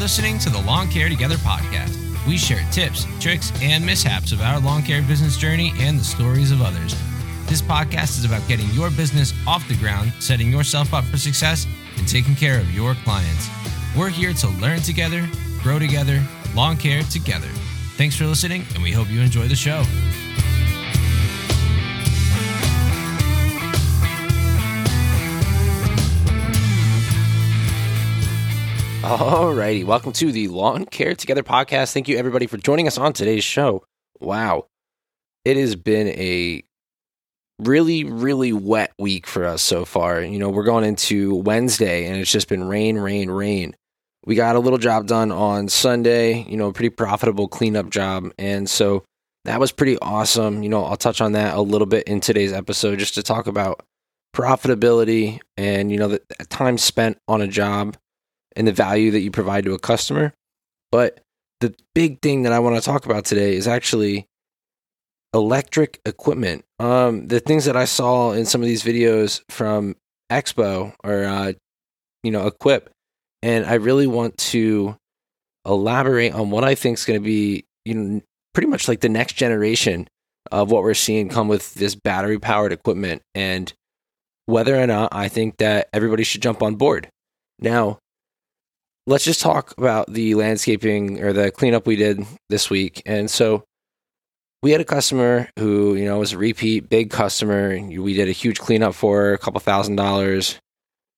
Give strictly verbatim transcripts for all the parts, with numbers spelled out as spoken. listening to the Lawn Care Together podcast. We share tips, tricks, and mishaps of our lawn care business journey and the stories of others. This podcast is about getting your business off the ground, setting yourself up for success, and taking care of your clients. We're here to learn together, grow together, lawn care together. Thanks for listening, and we hope you enjoy the show. Alrighty, welcome to the Lawn Care Together podcast. Thank you everybody for joining us on today's show. Wow, it has been a really, really wet week for us so far. You know, we're going into Wednesday and it's just been rain, rain, rain. We got a little job done on Sunday, you know, pretty profitable cleanup job. And so that was pretty awesome. You know, I'll touch on that a little bit in today's episode just to talk about profitability and, you know, the time spent on a job and the value that you provide to a customer. But the big thing that I want to talk about today is actually electric equipment. Um, the things that I saw in some of these videos from Expo or, uh, you know, Equip, and I really want to elaborate on what I think is going to be, you know, pretty much like the next generation of what we're seeing come with this battery-powered equipment, and whether or not I think that everybody should jump on board. Now, let's just talk about the landscaping or the cleanup we did this week. And so we had a customer who, you know, was a repeat big customer. We did a huge cleanup for her, a couple thousand dollars,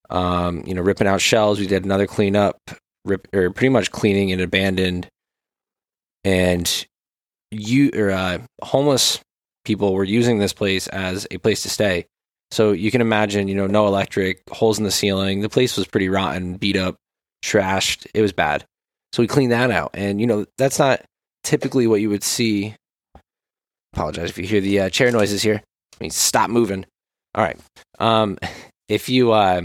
um, you know, ripping out shells. We did another cleanup, rip, or pretty much cleaning and abandoned. And you or uh, homeless people were using this place as a place to stay. So you can imagine, you know, no electric, holes in the ceiling. The place was pretty rotten, beat up, trashed. It was bad. So we cleaned that out. And, you know, that's not typically what you would see. Apologize if you hear the uh, chair noises here. I mean, stop moving. All right. Um, if you uh,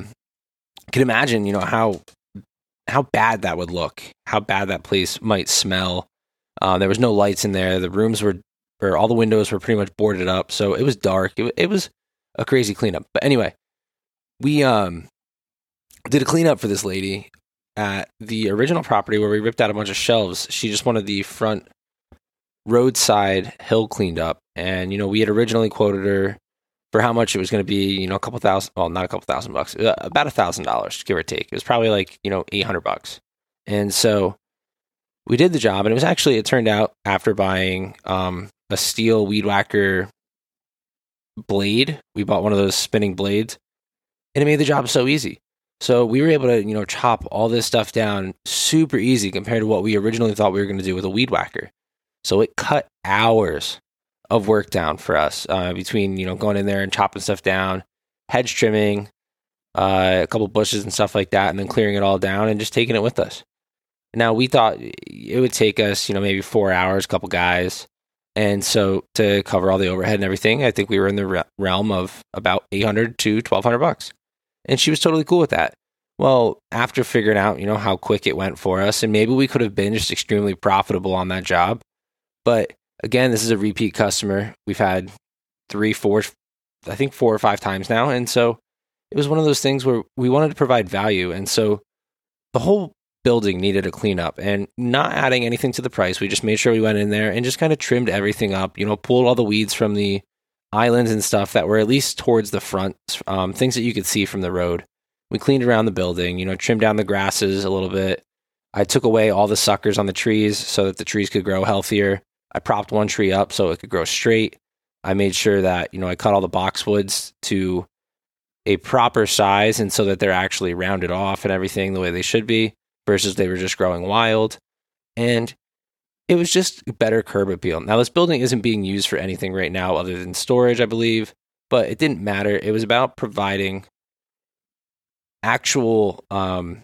can imagine, you know, how how bad that would look, how bad that place might smell. Uh, there was no lights in there. The rooms were, or all the windows were pretty much boarded up. So it was dark. It, it was a crazy cleanup. But anyway, we um, did a cleanup for this lady at the original property where we ripped out a bunch of shelves. She just wanted the front roadside hill cleaned up. And, you know, we had originally quoted her for how much it was going to be, you know, a couple thousand, well, not a couple thousand bucks, about a thousand dollars, give or take. It was probably like, you know, eight hundred bucks. And so we did the job, and it was actually, it turned out after buying um, a Steel weed whacker blade, we bought one of those spinning blades, and it made the job so easy. So we were able to, you know, chop all this stuff down super easy compared to what we originally thought we were going to do with a weed whacker. So it cut hours of work down for us uh, between, you know, going in there and chopping stuff down, hedge trimming, uh, a couple bushes and stuff like that, and then clearing it all down and just taking it with us. Now, we thought it would take us, you know, maybe four hours, a couple guys. And so to cover all the overhead and everything, I think we were in the re- realm of about eight hundred to twelve hundred bucks. And she was totally cool with that. Well, after figuring out, you know, how quick it went for us, and maybe we could have been just extremely profitable on that job. But again, this is a repeat customer. We've had three, four, I think four or five times now. And so it was one of those things where we wanted to provide value. And so the whole building needed a cleanup, and not adding anything to the price. We just made sure we went in there and just kind of trimmed everything up, you know, pulled all the weeds from the islands and stuff that were at least towards the front, um, things that you could see from the road. We cleaned around the building, you know, trimmed down the grasses a little bit. I took away all the suckers on the trees so that the trees could grow healthier. I propped one tree up so it could grow straight. I made sure that, you know, I cut all the boxwoods to a proper size and so that they're actually rounded off and everything the way they should be versus they were just growing wild. And it was just better curb appeal. Now, this building isn't being used for anything right now other than storage, I believe, but it didn't matter. It was about providing actual um,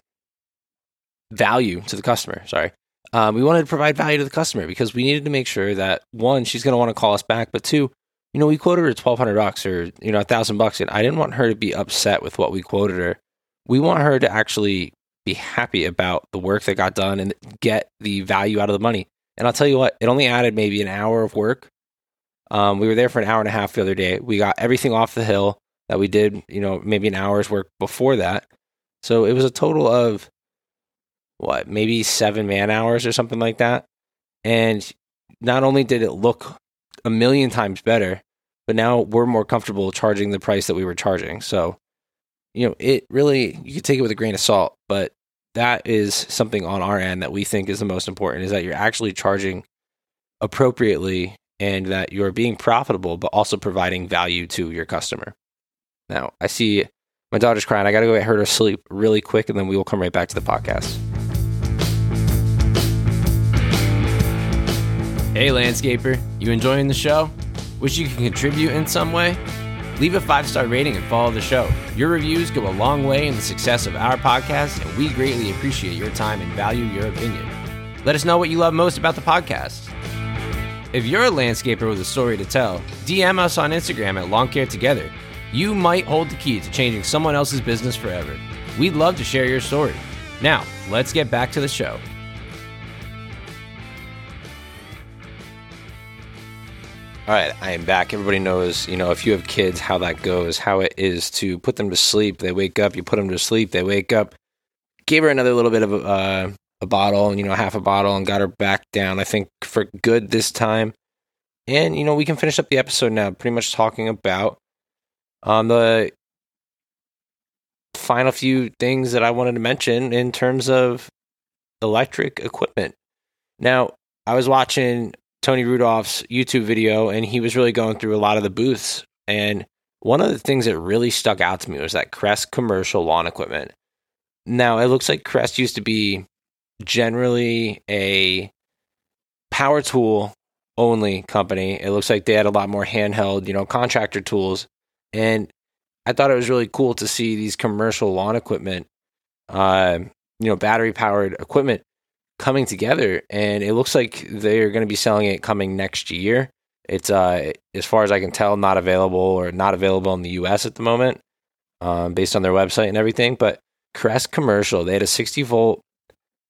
value to the customer. Sorry. Um, we wanted to provide value to the customer because we needed to make sure that, one, she's going to want to call us back, but two, you know, we quoted her twelve hundred bucks or, you know, a thousand bucks, and I didn't want her to be upset with what we quoted her. We want her to actually be happy about the work that got done and get the value out of the money. And I'll tell you what, it only added maybe an hour of work. Um, we were there for an hour and a half the other day. We got everything off the hill that we did, you know, maybe an hour's work before that. So it was a total of, what, maybe seven man hours or something like that. And not only did it look a million times better, but now we're more comfortable charging the price that we were charging. So, you know, it really, you could take it with a grain of salt, but that is something on our end that we think is the most important, is that you're actually charging appropriately and that you're being profitable, but also providing value to your customer. Now, I see my daughter's crying. I got to go get her to sleep really quick, and then we will come right back to the podcast. Hey, landscaper, you enjoying the show? Wish you could contribute in some way? Leave a five-star rating and follow the show. Your reviews go a long way in the success of our podcast, and we greatly appreciate your time and value your opinion. Let us know what you love most about the podcast. If you're a landscaper with a story to tell, D M us on Instagram at Lawn Care Together. You might hold the key to changing someone else's business forever. We'd love to share your story. Now, let's get back to the show. All right, I am back. Everybody knows, you know, if you have kids, how that goes, how it is to put them to sleep. They wake up, you put them to sleep, they wake up. Gave her another little bit of a, uh, a bottle and, you know, half a bottle, and got her back down, I think, for good this time. And, you know, we can finish up the episode now, pretty much talking about um, the final few things that I wanted to mention in terms of electric equipment. Now, I was watching Tony Rudolph's YouTube video, and he was really going through a lot of the booths. And one of the things that really stuck out to me was that Kress commercial lawn equipment. Now, it looks like Kress used to be generally a power tool only company. It looks like they had a lot more handheld, you know, contractor tools. And I thought it was really cool to see these commercial lawn equipment, uh, you know, battery powered equipment coming together, and it looks like they're going to be selling it coming next year. It's, uh, as far as I can tell, not available or not available in the U S at the moment, um, based on their website and everything. But Kress Commercial, they had a sixty volt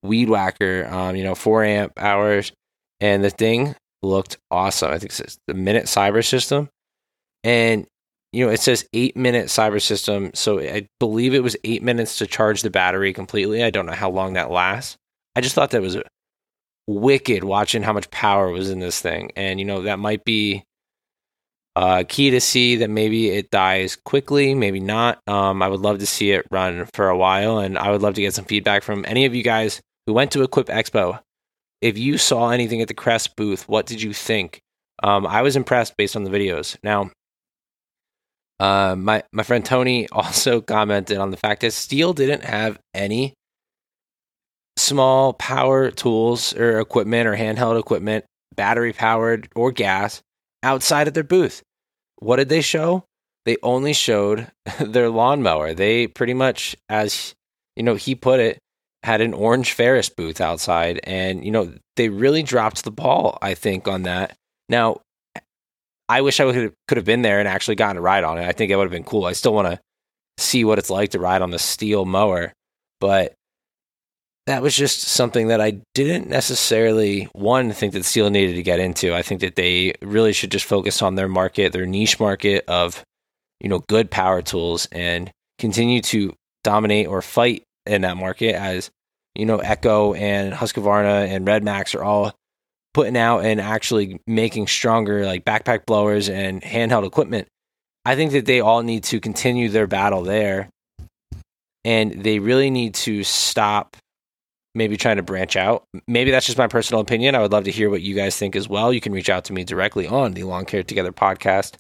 weed whacker, um, you know, four amp hours, and the thing looked awesome. I think it's the minute cyber system, and you know, it says eight minute cyber system, so I believe it was eight minutes to charge the battery completely. I don't know how long that lasts. I just thought that was wicked watching how much power was in this thing. And, you know, that might be uh, key to see that maybe it dies quickly, maybe not. Um, I would love to see it run for a while, and I would love to get some feedback from any of you guys who went to Equip Expo. If you saw anything at the Kress booth, what did you think? Um, I was impressed based on the videos. Now, uh, my, my friend Tony also commented on the fact that Steel didn't have any small power tools or equipment or handheld equipment, battery powered or gas, outside of their booth. What did they show? They only showed their lawnmower. They pretty much, as you know, he put it, had an orange Ferris booth outside, and you know, they really dropped the ball, I think, on that. Now, I wish I would could have been there and actually gotten a ride on it. I think it would have been cool. I still want to see what it's like to ride on the Steel mower, but that was just something that I didn't necessarily, one, think that Steel needed to get into. I think that they really should just focus on their market, their niche market of, you know, good power tools, and continue to dominate or fight in that market, as, you know, Echo and Husqvarna and Red Max are all putting out and actually making stronger, like, backpack blowers and handheld equipment. I think that they all need to continue their battle there, and they really need to stop maybe trying to branch out. Maybe that's just my personal opinion. I would love to hear what you guys think as well. You can reach out to me directly on the Lawn Care Together podcast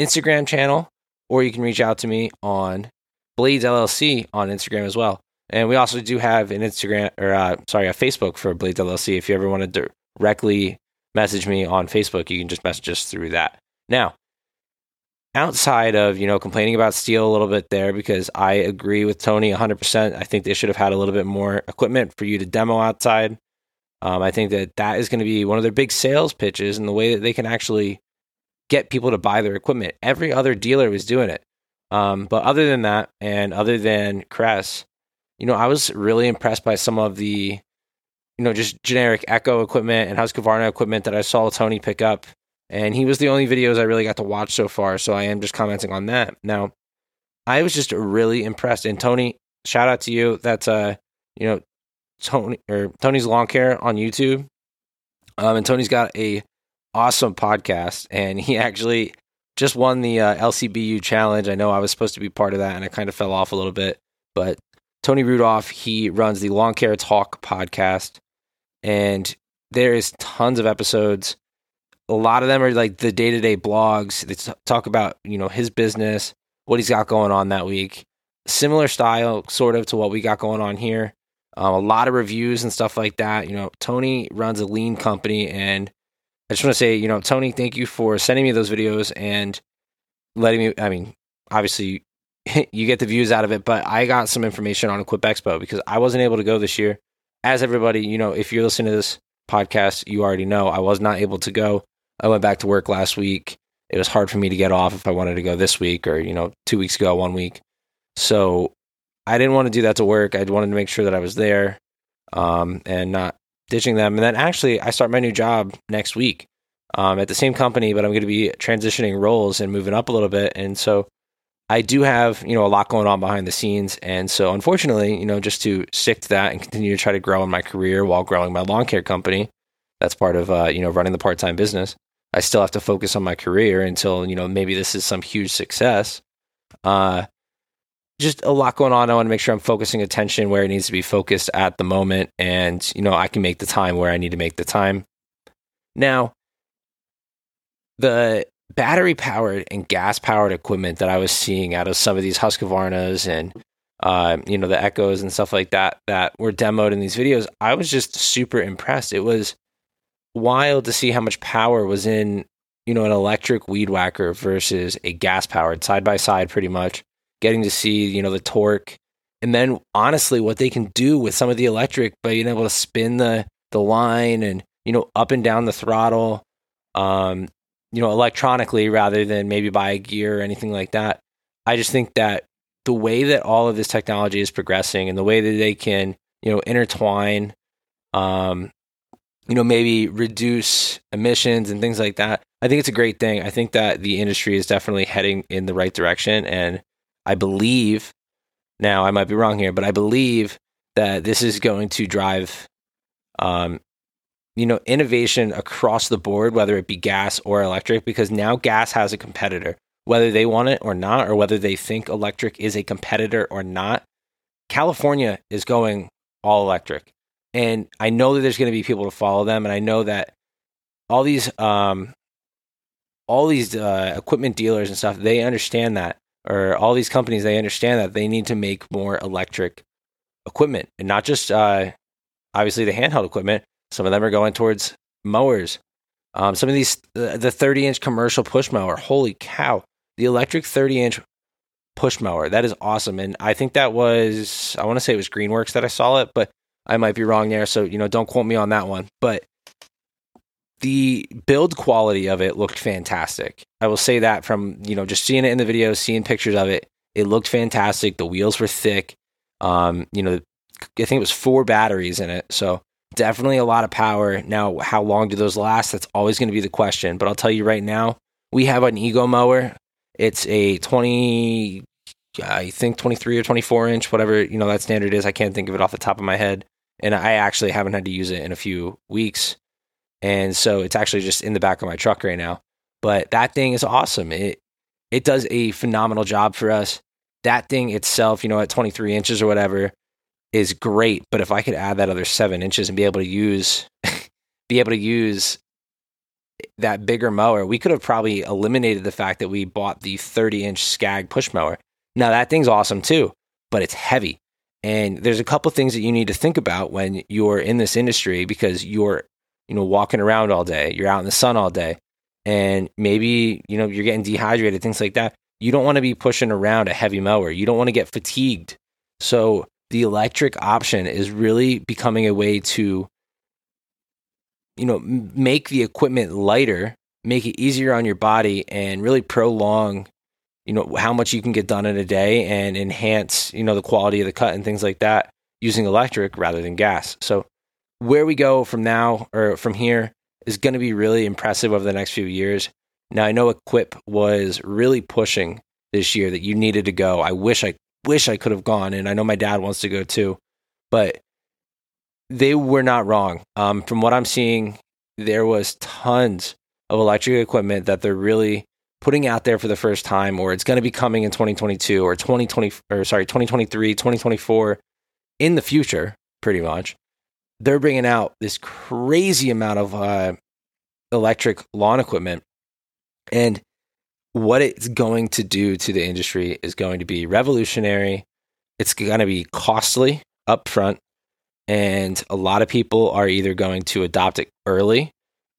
Instagram channel, or you can reach out to me on Blades L L C on Instagram as well. And we also do have an Instagram, or uh, sorry, a Facebook for Blades L L C. If you ever want to directly message me on Facebook, you can just message us through that. Now, outside of, you know, complaining about Steel a little bit there, because I agree with Tony one hundred percent. I think they should have had a little bit more equipment for you to demo outside. Um, I think that that is going to be one of their big sales pitches, and the way that they can actually get people to buy their equipment. Every other dealer was doing it. Um, but other than that, and other than Kress, you know, I was really impressed by some of the, you know, just generic Echo equipment and Husqvarna equipment that I saw Tony pick up. And he was the only videos I really got to watch so far, so I am just commenting on that. Now, I was just really impressed. And Tony, shout out to you. That's, uh, you know, Tony or Tony's Lawn Care on YouTube. Um, and Tony's got a awesome podcast, and he actually just won the uh, L C B U challenge. I know I was supposed to be part of that, and I kind of fell off a little bit. But Tony Rudolph, he runs the Lawn Care Talk podcast, and there is tons of episodes. A lot of them are like the day-to-day blogs. They talk about, you know, his business, what he's got going on that week. Similar style, sort of, to what we got going on here. Um, a lot of reviews and stuff like that. You know, Tony runs a lean company, and I just want to say, you know, Tony, thank you for sending me those videos and letting me, I mean, obviously you get the views out of it, but I got some information on Equip Expo because I wasn't able to go this year. As everybody, you know, if you're listening to this podcast, you already know I was not able to go. I went back to work last week. It was hard for me to get off if I wanted to go this week or, you know, two weeks ago, one week. So I didn't want to do that to work. I wanted to make sure that I was there um, and not ditching them. And then actually I start my new job next week um, at the same company, but I'm going to be transitioning roles and moving up a little bit. And so I do have, you know, a lot going on behind the scenes. And so unfortunately, you know, just to stick to that and continue to try to grow in my career while growing my lawn care company, that's part of, uh, you know, running the part-time business. I still have to focus on my career until, you know, maybe this is some huge success. Uh, just a lot going on. I want to make sure I'm focusing attention where it needs to be focused at the moment. And, you know, I can make the time where I need to make the time. Now, the battery powered and gas powered equipment that I was seeing out of some of these Husqvarnas and, uh, you know, the Echoes and stuff like that, that were demoed in these videos, I was just super impressed. It was wild to see how much power was in, you know, an electric weed whacker versus a gas powered side by side, pretty much. Getting to see, you know, the torque, and then honestly, what they can do with some of the electric by being able to spin the the line and, you know, up and down the throttle, um, you know, electronically rather than maybe by a gear or anything like that. I just think that the way that all of this technology is progressing and the way that they can, you know, intertwine, um, you know, maybe reduce emissions and things like that. I think it's a great thing. I think that the industry is definitely heading in the right direction, and I believe, now I might be wrong here, but I believe that this is going to drive, um, you know, innovation across the board, whether it be gas or electric, because now gas has a competitor, whether they want it or not, or whether they think electric is a competitor or not. California is going all electric. And I know that there's going to be people to follow them. And I know that all these, um, all these uh, equipment dealers and stuff, they understand that. Or all these companies, they understand that they need to make more electric equipment, and not just uh, obviously the handheld equipment. Some of them are going towards mowers. Um, some of these, the thirty-inch commercial push mower. Holy cow! The electric thirty-inch push mower, that is awesome. And I think that was, I want to say it was Greenworks that I saw it, but I might be wrong there. So, you know, don't quote me on that one. But the build quality of it looked fantastic. I will say that from, you know, just seeing it in the video, seeing pictures of it, it looked fantastic. The wheels were thick. Um, you know, I think it was four batteries in it. So definitely a lot of power. Now, how long do those last? That's always going to be the question. But I'll tell you right now, we have an Ego mower. It's a twenty, I think twenty-three or twenty-four inch, whatever, you know, that standard is. I can't think of it off the top of my head. And I actually haven't had to use it in a few weeks. And so it's actually just in the back of my truck right now. But that thing is awesome. It it does a phenomenal job for us. That thing itself, you know, at twenty-three inches or whatever, is great. But if I could add that other seven inches and be able to use be able to use that bigger mower, we could have probably eliminated the fact that we bought the thirty-inch Skag push mower. Now that thing's awesome too, but it's heavy. And there's a couple things that you need to think about when you're in this industry, because you're you know, walking around all day, you're out in the sun all day, and maybe, you know, you're getting dehydrated, things like that. You don't want to be pushing around a heavy mower. You don't want to get fatigued. So the electric option is really becoming a way to, you know, make the equipment lighter, make it easier on your body, and really prolong, you know, how much you can get done in a day and enhance, you know, the quality of the cut and things like that using electric rather than gas. So where we go from now or from here is going to be really impressive over the next few years. Now, I know Equip was really pushing this year that you needed to go. I wish I wish I could have gone, and I know my dad wants to go too. But they were not wrong. Um, from what I'm seeing, there was tons of electric equipment that they're really putting out there for the first time, or it's going to be coming in twenty twenty-two or twenty twenty, or sorry, twenty twenty-three, twenty twenty-four in the future, pretty much. They're bringing out this crazy amount of uh, electric lawn equipment, and what it's going to do to the industry is going to be revolutionary. It's going to be costly up front, and a lot of people are either going to adopt it early,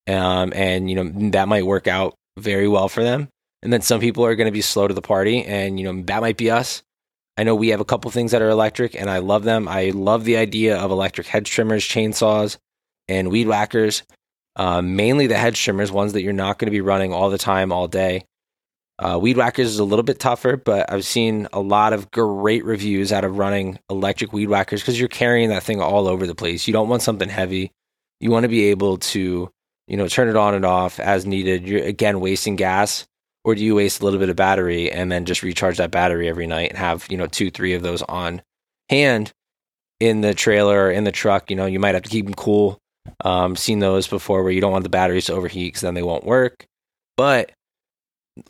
um, and you know that might work out very well for them, and then some people are going to be slow to the party, and you know that might be us. I know we have a couple things that are electric, and I love them. I love the idea of electric hedge trimmers, chainsaws, and weed whackers. Uh, mainly the hedge trimmers, ones that you're not going to be running all the time, all day. Uh, weed whackers is a little bit tougher, but I've seen a lot of great reviews out of running electric weed whackers because you're carrying that thing all over the place. You don't want something heavy. You want to be able to, you know, turn it on and off as needed. You're, again, wasting gas. Or do you waste a little bit of battery and then just recharge that battery every night and have, you know, two, three of those on hand in the trailer or in the truck? You know, you might have to keep them cool. Um, seen those before where you don't want the batteries to overheat because then they won't work. But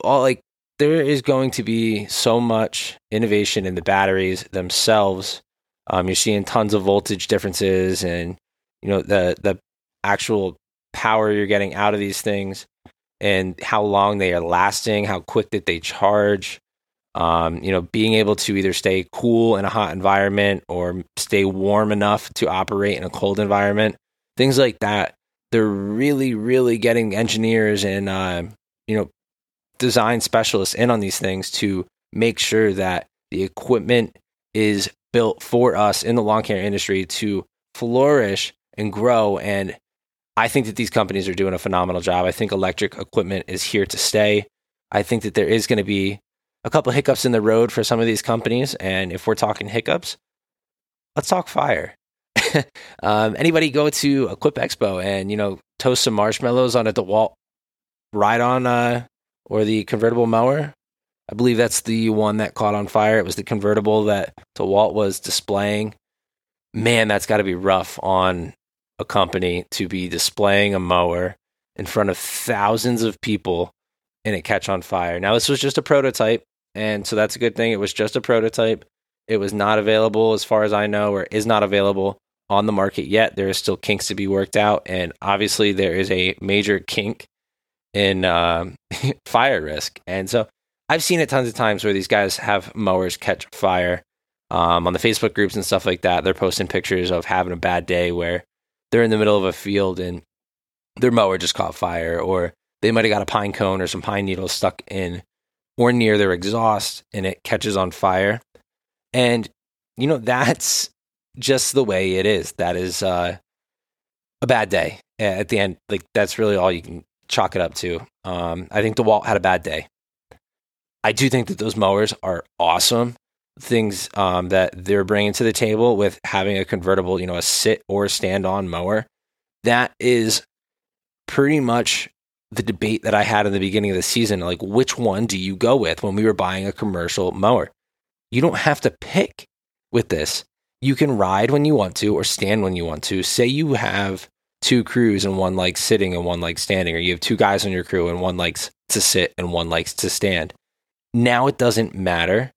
all like there is going to be so much innovation in the batteries themselves. Um, you're seeing tons of voltage differences and, you know, the the actual power you're getting out of these things, and how long they are lasting, how quick that they charge, um, you know, being able to either stay cool in a hot environment or stay warm enough to operate in a cold environment, things like that. They're really, really getting engineers and, uh, you know, design specialists in on these things to make sure that the equipment is built for us in the lawn care industry to flourish and grow. And I think that these companies are doing a phenomenal job. I think electric equipment is here to stay. I think that there is going to be a couple of hiccups in the road for some of these companies. And if we're talking hiccups, let's talk fire. um, anybody go to Equip Expo and, you know, toast some marshmallows on a DeWalt ride-on uh, or the convertible mower. I believe that's the one that caught on fire. It was the convertible that DeWalt was displaying. Man, that's got to be rough on a company to be displaying a mower in front of thousands of people and it catch on fire. Now, this was just a prototype, and so that's a good thing. It was just a prototype. It was not available, as far as I know, or is not available on the market yet. There is still kinks to be worked out, and obviously there is a major kink in um, fire risk. And so I've seen it tons of times where these guys have mowers catch fire um, on the Facebook groups and stuff like that. They're posting pictures of having a bad day where they're in the middle of a field and their mower just caught fire, or they might have got a pine cone or some pine needles stuck in or near their exhaust and it catches on fire. And, you know, that's just the way it is. That is uh, a bad day at the end. Like, that's really all you can chalk it up to. Um, I think DeWalt had a bad day. I do think that those mowers are awesome. Things um, that they're bringing to the table with having a convertible, you know, a sit or stand on mower. That is pretty much the debate that I had in the beginning of the season. Like, which one do you go with when we were buying a commercial mower? You don't have to pick with this. You can ride when you want to or stand when you want to. Say you have two crews and one likes sitting and one likes standing, or you have two guys on your crew and one likes to sit and one likes to stand. Now it doesn't matter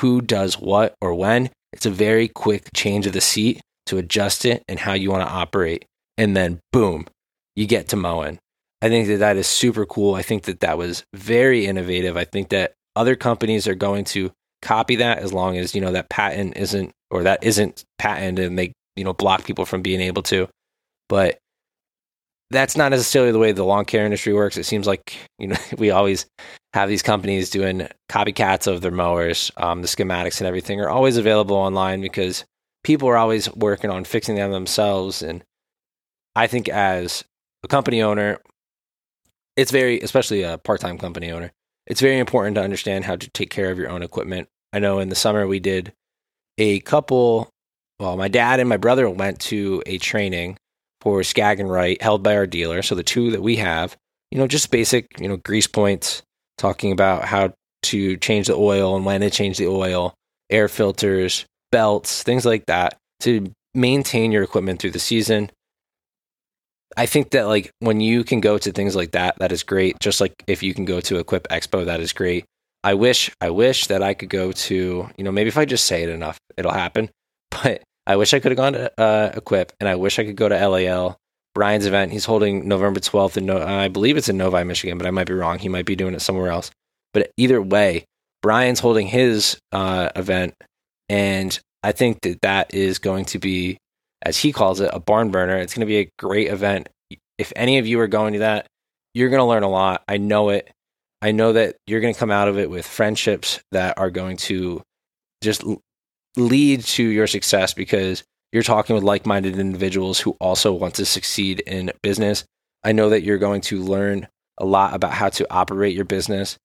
who does what or when. It's a very quick change of the seat to adjust it and how you want to operate. And then boom, you get to mowing. I think that that is super cool. I think that that was very innovative. I think that other companies are going to copy that as long as, you know, that patent isn't, or that isn't patent and they, you know, block people from being able to. But that's not necessarily the way the lawn care industry works. It seems like, you know, we always have these companies doing copycats of their mowers. Um, the schematics and everything are always available online because people are always working on fixing them themselves. And I think as a company owner, it's very, especially a part-time company owner, it's very important to understand how to take care of your own equipment. I know in the summer we did a couple, well, my dad and my brother went to a training for Skag and Wright held by our dealer. So the two that we have, you know, just basic, you know, grease points, talking about how to change the oil and when to change the oil, air filters, belts, things like that, to maintain your equipment through the season. I think that like when you can go to things like that, that is great. Just like if you can go to Equip Expo, that is great. I wish, I wish that I could go to, you know, maybe if I just say it enough, it'll happen. But I wish I could have gone to uh, Equip, and I wish I could go to L A L, Brian's event. He's holding November twelfth, and no- I believe it's in Novi, Michigan, but I might be wrong. He might be doing it somewhere else. But either way, Brian's holding his uh, event, and I think that that is going to be, as he calls it, a barn burner. It's going to be a great event. If any of you are going to that, you're going to learn a lot. I know it. I know that you're going to come out of it with friendships that are going to just lead to your success, because you're talking with like-minded individuals who also want to succeed in business. I know that you're going to learn a lot about how to operate your business,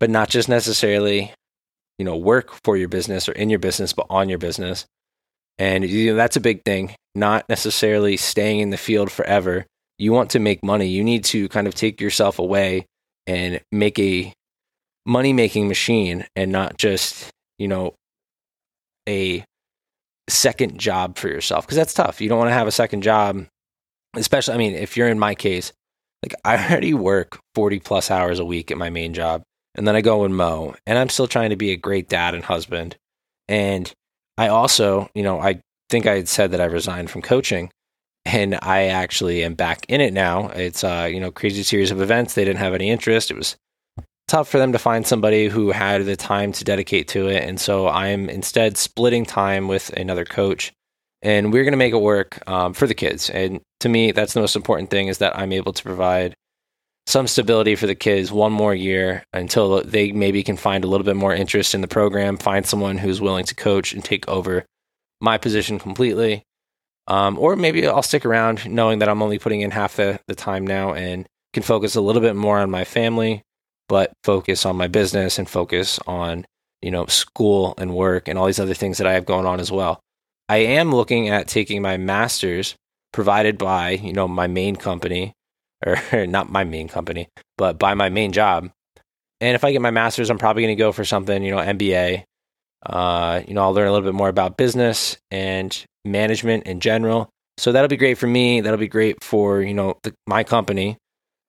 but not just necessarily, you know, work for your business or in your business, but on your business. And you know, that's a big thing, not necessarily staying in the field forever. You want to make money. You need to kind of take yourself away and make a money-making machine, and not just, you know, a second job for yourself, because that's tough. You don't want to have a second job, especially, I mean, if you're in my case, like I already work forty plus hours a week at my main job, and then I go and mow, and I'm still trying to be a great dad and husband. And I also, you know, I think I had said that I resigned from coaching, and I actually am back in it now. It's uh, you know, crazy series of events. They didn't have any interest. It was tough for them to find somebody who had the time to dedicate to it. And so I'm instead splitting time with another coach, and we're going to make it work um, for the kids. And to me, that's the most important thing, is that I'm able to provide some stability for the kids one more year until they maybe can find a little bit more interest in the program, find someone who's willing to coach and take over my position completely. Um, or maybe I'll stick around knowing that I'm only putting in half the, the time now, and can focus a little bit more on my family, but focus on my business and focus on, you know, school and work and all these other things that I have going on as well. I am looking at taking my master's provided by, you know, my main company, or not my main company, but by my main job. And if I get my master's, I'm probably going to go for something, you know, M B A. Uh, you know, I'll learn a little bit more about business and management in general. So that'll be great for me. That'll be great for, you know, the, my company.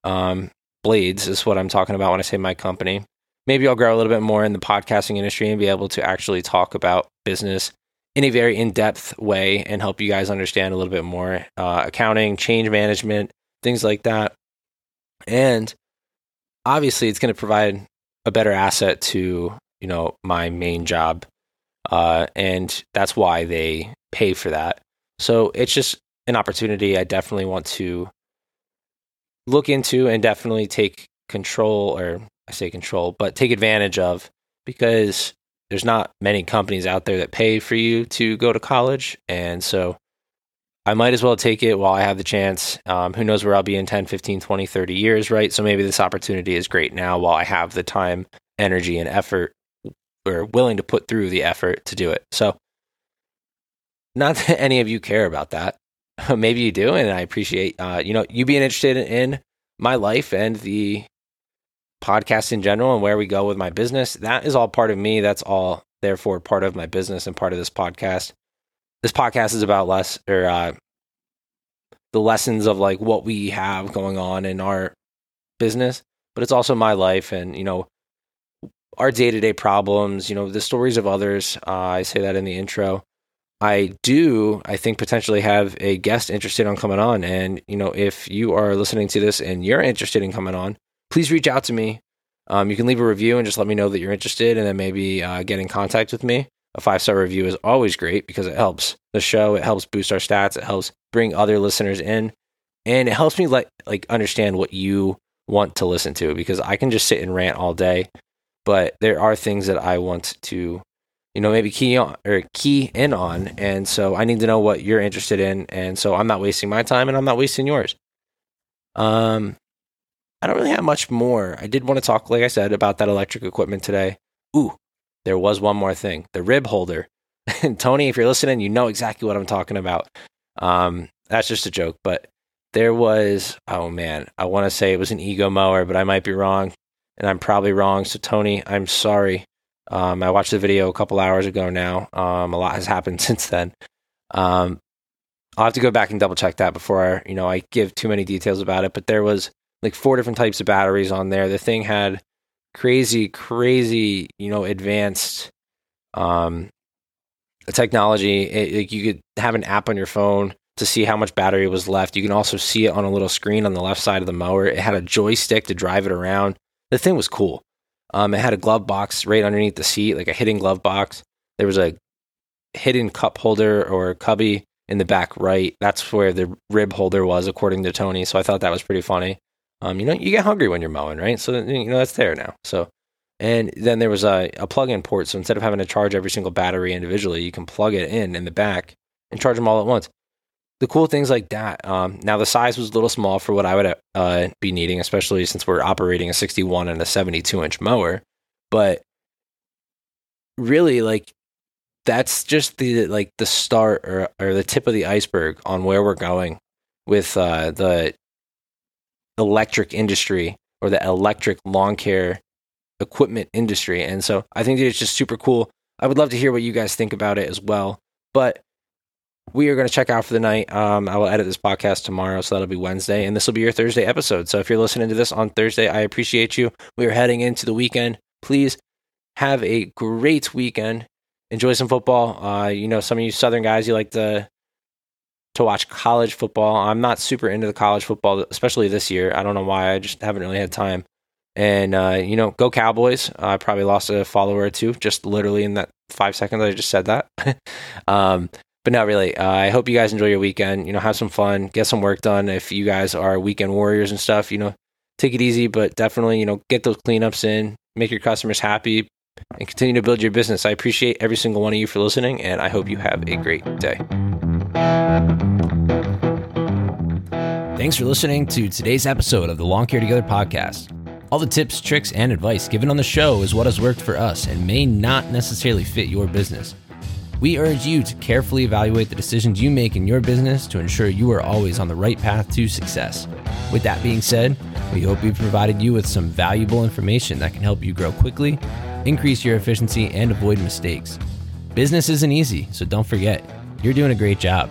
Um, Blades is what I'm talking about when I say my company. Maybe I'll grow a little bit more in the podcasting industry and be able to actually talk about business in a very in-depth way and help you guys understand a little bit more uh, accounting, change management, things like that. And obviously it's going to provide a better asset to, you know, my main job. Uh, and that's why they pay for that. So it's just an opportunity I definitely want to look into and definitely take control, or I say control, but take advantage of, because there's not many companies out there that pay for you to go to college. And so I might as well take it while I have the chance. Um, who knows where I'll be in ten, fifteen, twenty, thirty years, right? So maybe this opportunity is great now while I have the time, energy, and effort, or willing to put through the effort to do it. So not that any of you care about that. Maybe you do, and I appreciate uh, you know, you being interested in my life and the podcast in general and where we go with my business. That is all part of me. That's all, therefore, part of my business and part of this podcast. This podcast is about less or uh, the lessons of like what we have going on in our business, but it's also my life and, you know, our day-to-day problems, you know, the stories of others. Uh, I say that in the intro. I do, I think, potentially have a guest interested on coming on. And, you know, if you are listening to this and you're interested in coming on, please reach out to me. Um, you can leave a review and just let me know that you're interested, and then maybe uh, get in contact with me. A five-star review is always great because it helps the show. It helps boost our stats. It helps bring other listeners in, and it helps me like like understand what you want to listen to, because I can just sit and rant all day, but there are things that I want to, you know, maybe key on or key in on, and so I need to know what you're interested in, and so I'm not wasting my time and I'm not wasting yours. Um, I don't really have much more. I did want to talk, like I said, about that electric equipment today. Ooh. There was one more thing, the rib holder. And Tony, if you're listening, you know exactly what I'm talking about. Um, that's just a joke, but there was, oh man, I want to say it was an Ego mower, but I might be wrong, and I'm probably wrong. So Tony, I'm sorry. Um, I watched the video a couple hours ago now. Um, a lot has happened since then. Um, I'll have to go back and double check that before I, you know, I give too many details about it, but there was like four different types of batteries on there. The thing had crazy, crazy, you know, advanced um, technology. It, like you could have an app on your phone to see how much battery was left. You can also see it on a little screen on the left side of the mower. It had a joystick to drive it around. The thing was cool. Um, it had a glove box right underneath the seat, like a hidden glove box. There was a hidden cup holder or cubby in the back right. That's where the rib holder was, according to Tony. So I thought that was pretty funny. Um, you know, you get hungry when you're mowing, right? So, you know, that's there now. So, and then there was a, a plug-in port. So instead of having to charge every single battery individually, you can plug it in in the back and charge them all at once. The cool things like that. Um, now, the size was a little small for what I would uh, be needing, especially since we're operating a sixty-one and a seventy-two inch mower. But really, like, that's just the like the start or, or the tip of the iceberg on where we're going with uh, the electric industry or the electric lawn care equipment industry. And so I think that it's just super cool. I would love to hear what you guys think about it as well. But we are going to check out for the night. Um, I will edit this podcast tomorrow, so that'll be Wednesday, and this will be your Thursday episode. So if you're listening to this on Thursday, I appreciate you. We are heading into the weekend. Please have a great weekend. Enjoy some football. Uh, you know, some of you Southern guys, you like to to watch college football. I'm not super into the college football, especially this year. I don't know why. I just haven't really had time. And, uh, you know, go Cowboys. I uh, probably lost a follower or two just literally in that five seconds I just said that. um, but no, really, uh, I hope you guys enjoy your weekend. You know, have some fun. Get some work done. If you guys are weekend warriors and stuff, you know, take it easy. But definitely, you know, get those cleanups in. Make your customers happy. And continue to build your business. I appreciate every single one of you for listening, and I hope you have a great day. Thanks for listening to today's episode of the Lawn Care Together podcast. All the tips, tricks, and advice given on the show is what has worked for us and may not necessarily fit your business. We urge you to carefully evaluate the decisions you make in your business to ensure you are always on the right path to success. With that being said, we hope we've provided you with some valuable information that can help you grow quickly, increase your efficiency, and avoid mistakes. Business isn't easy, so don't forget, you're doing a great job.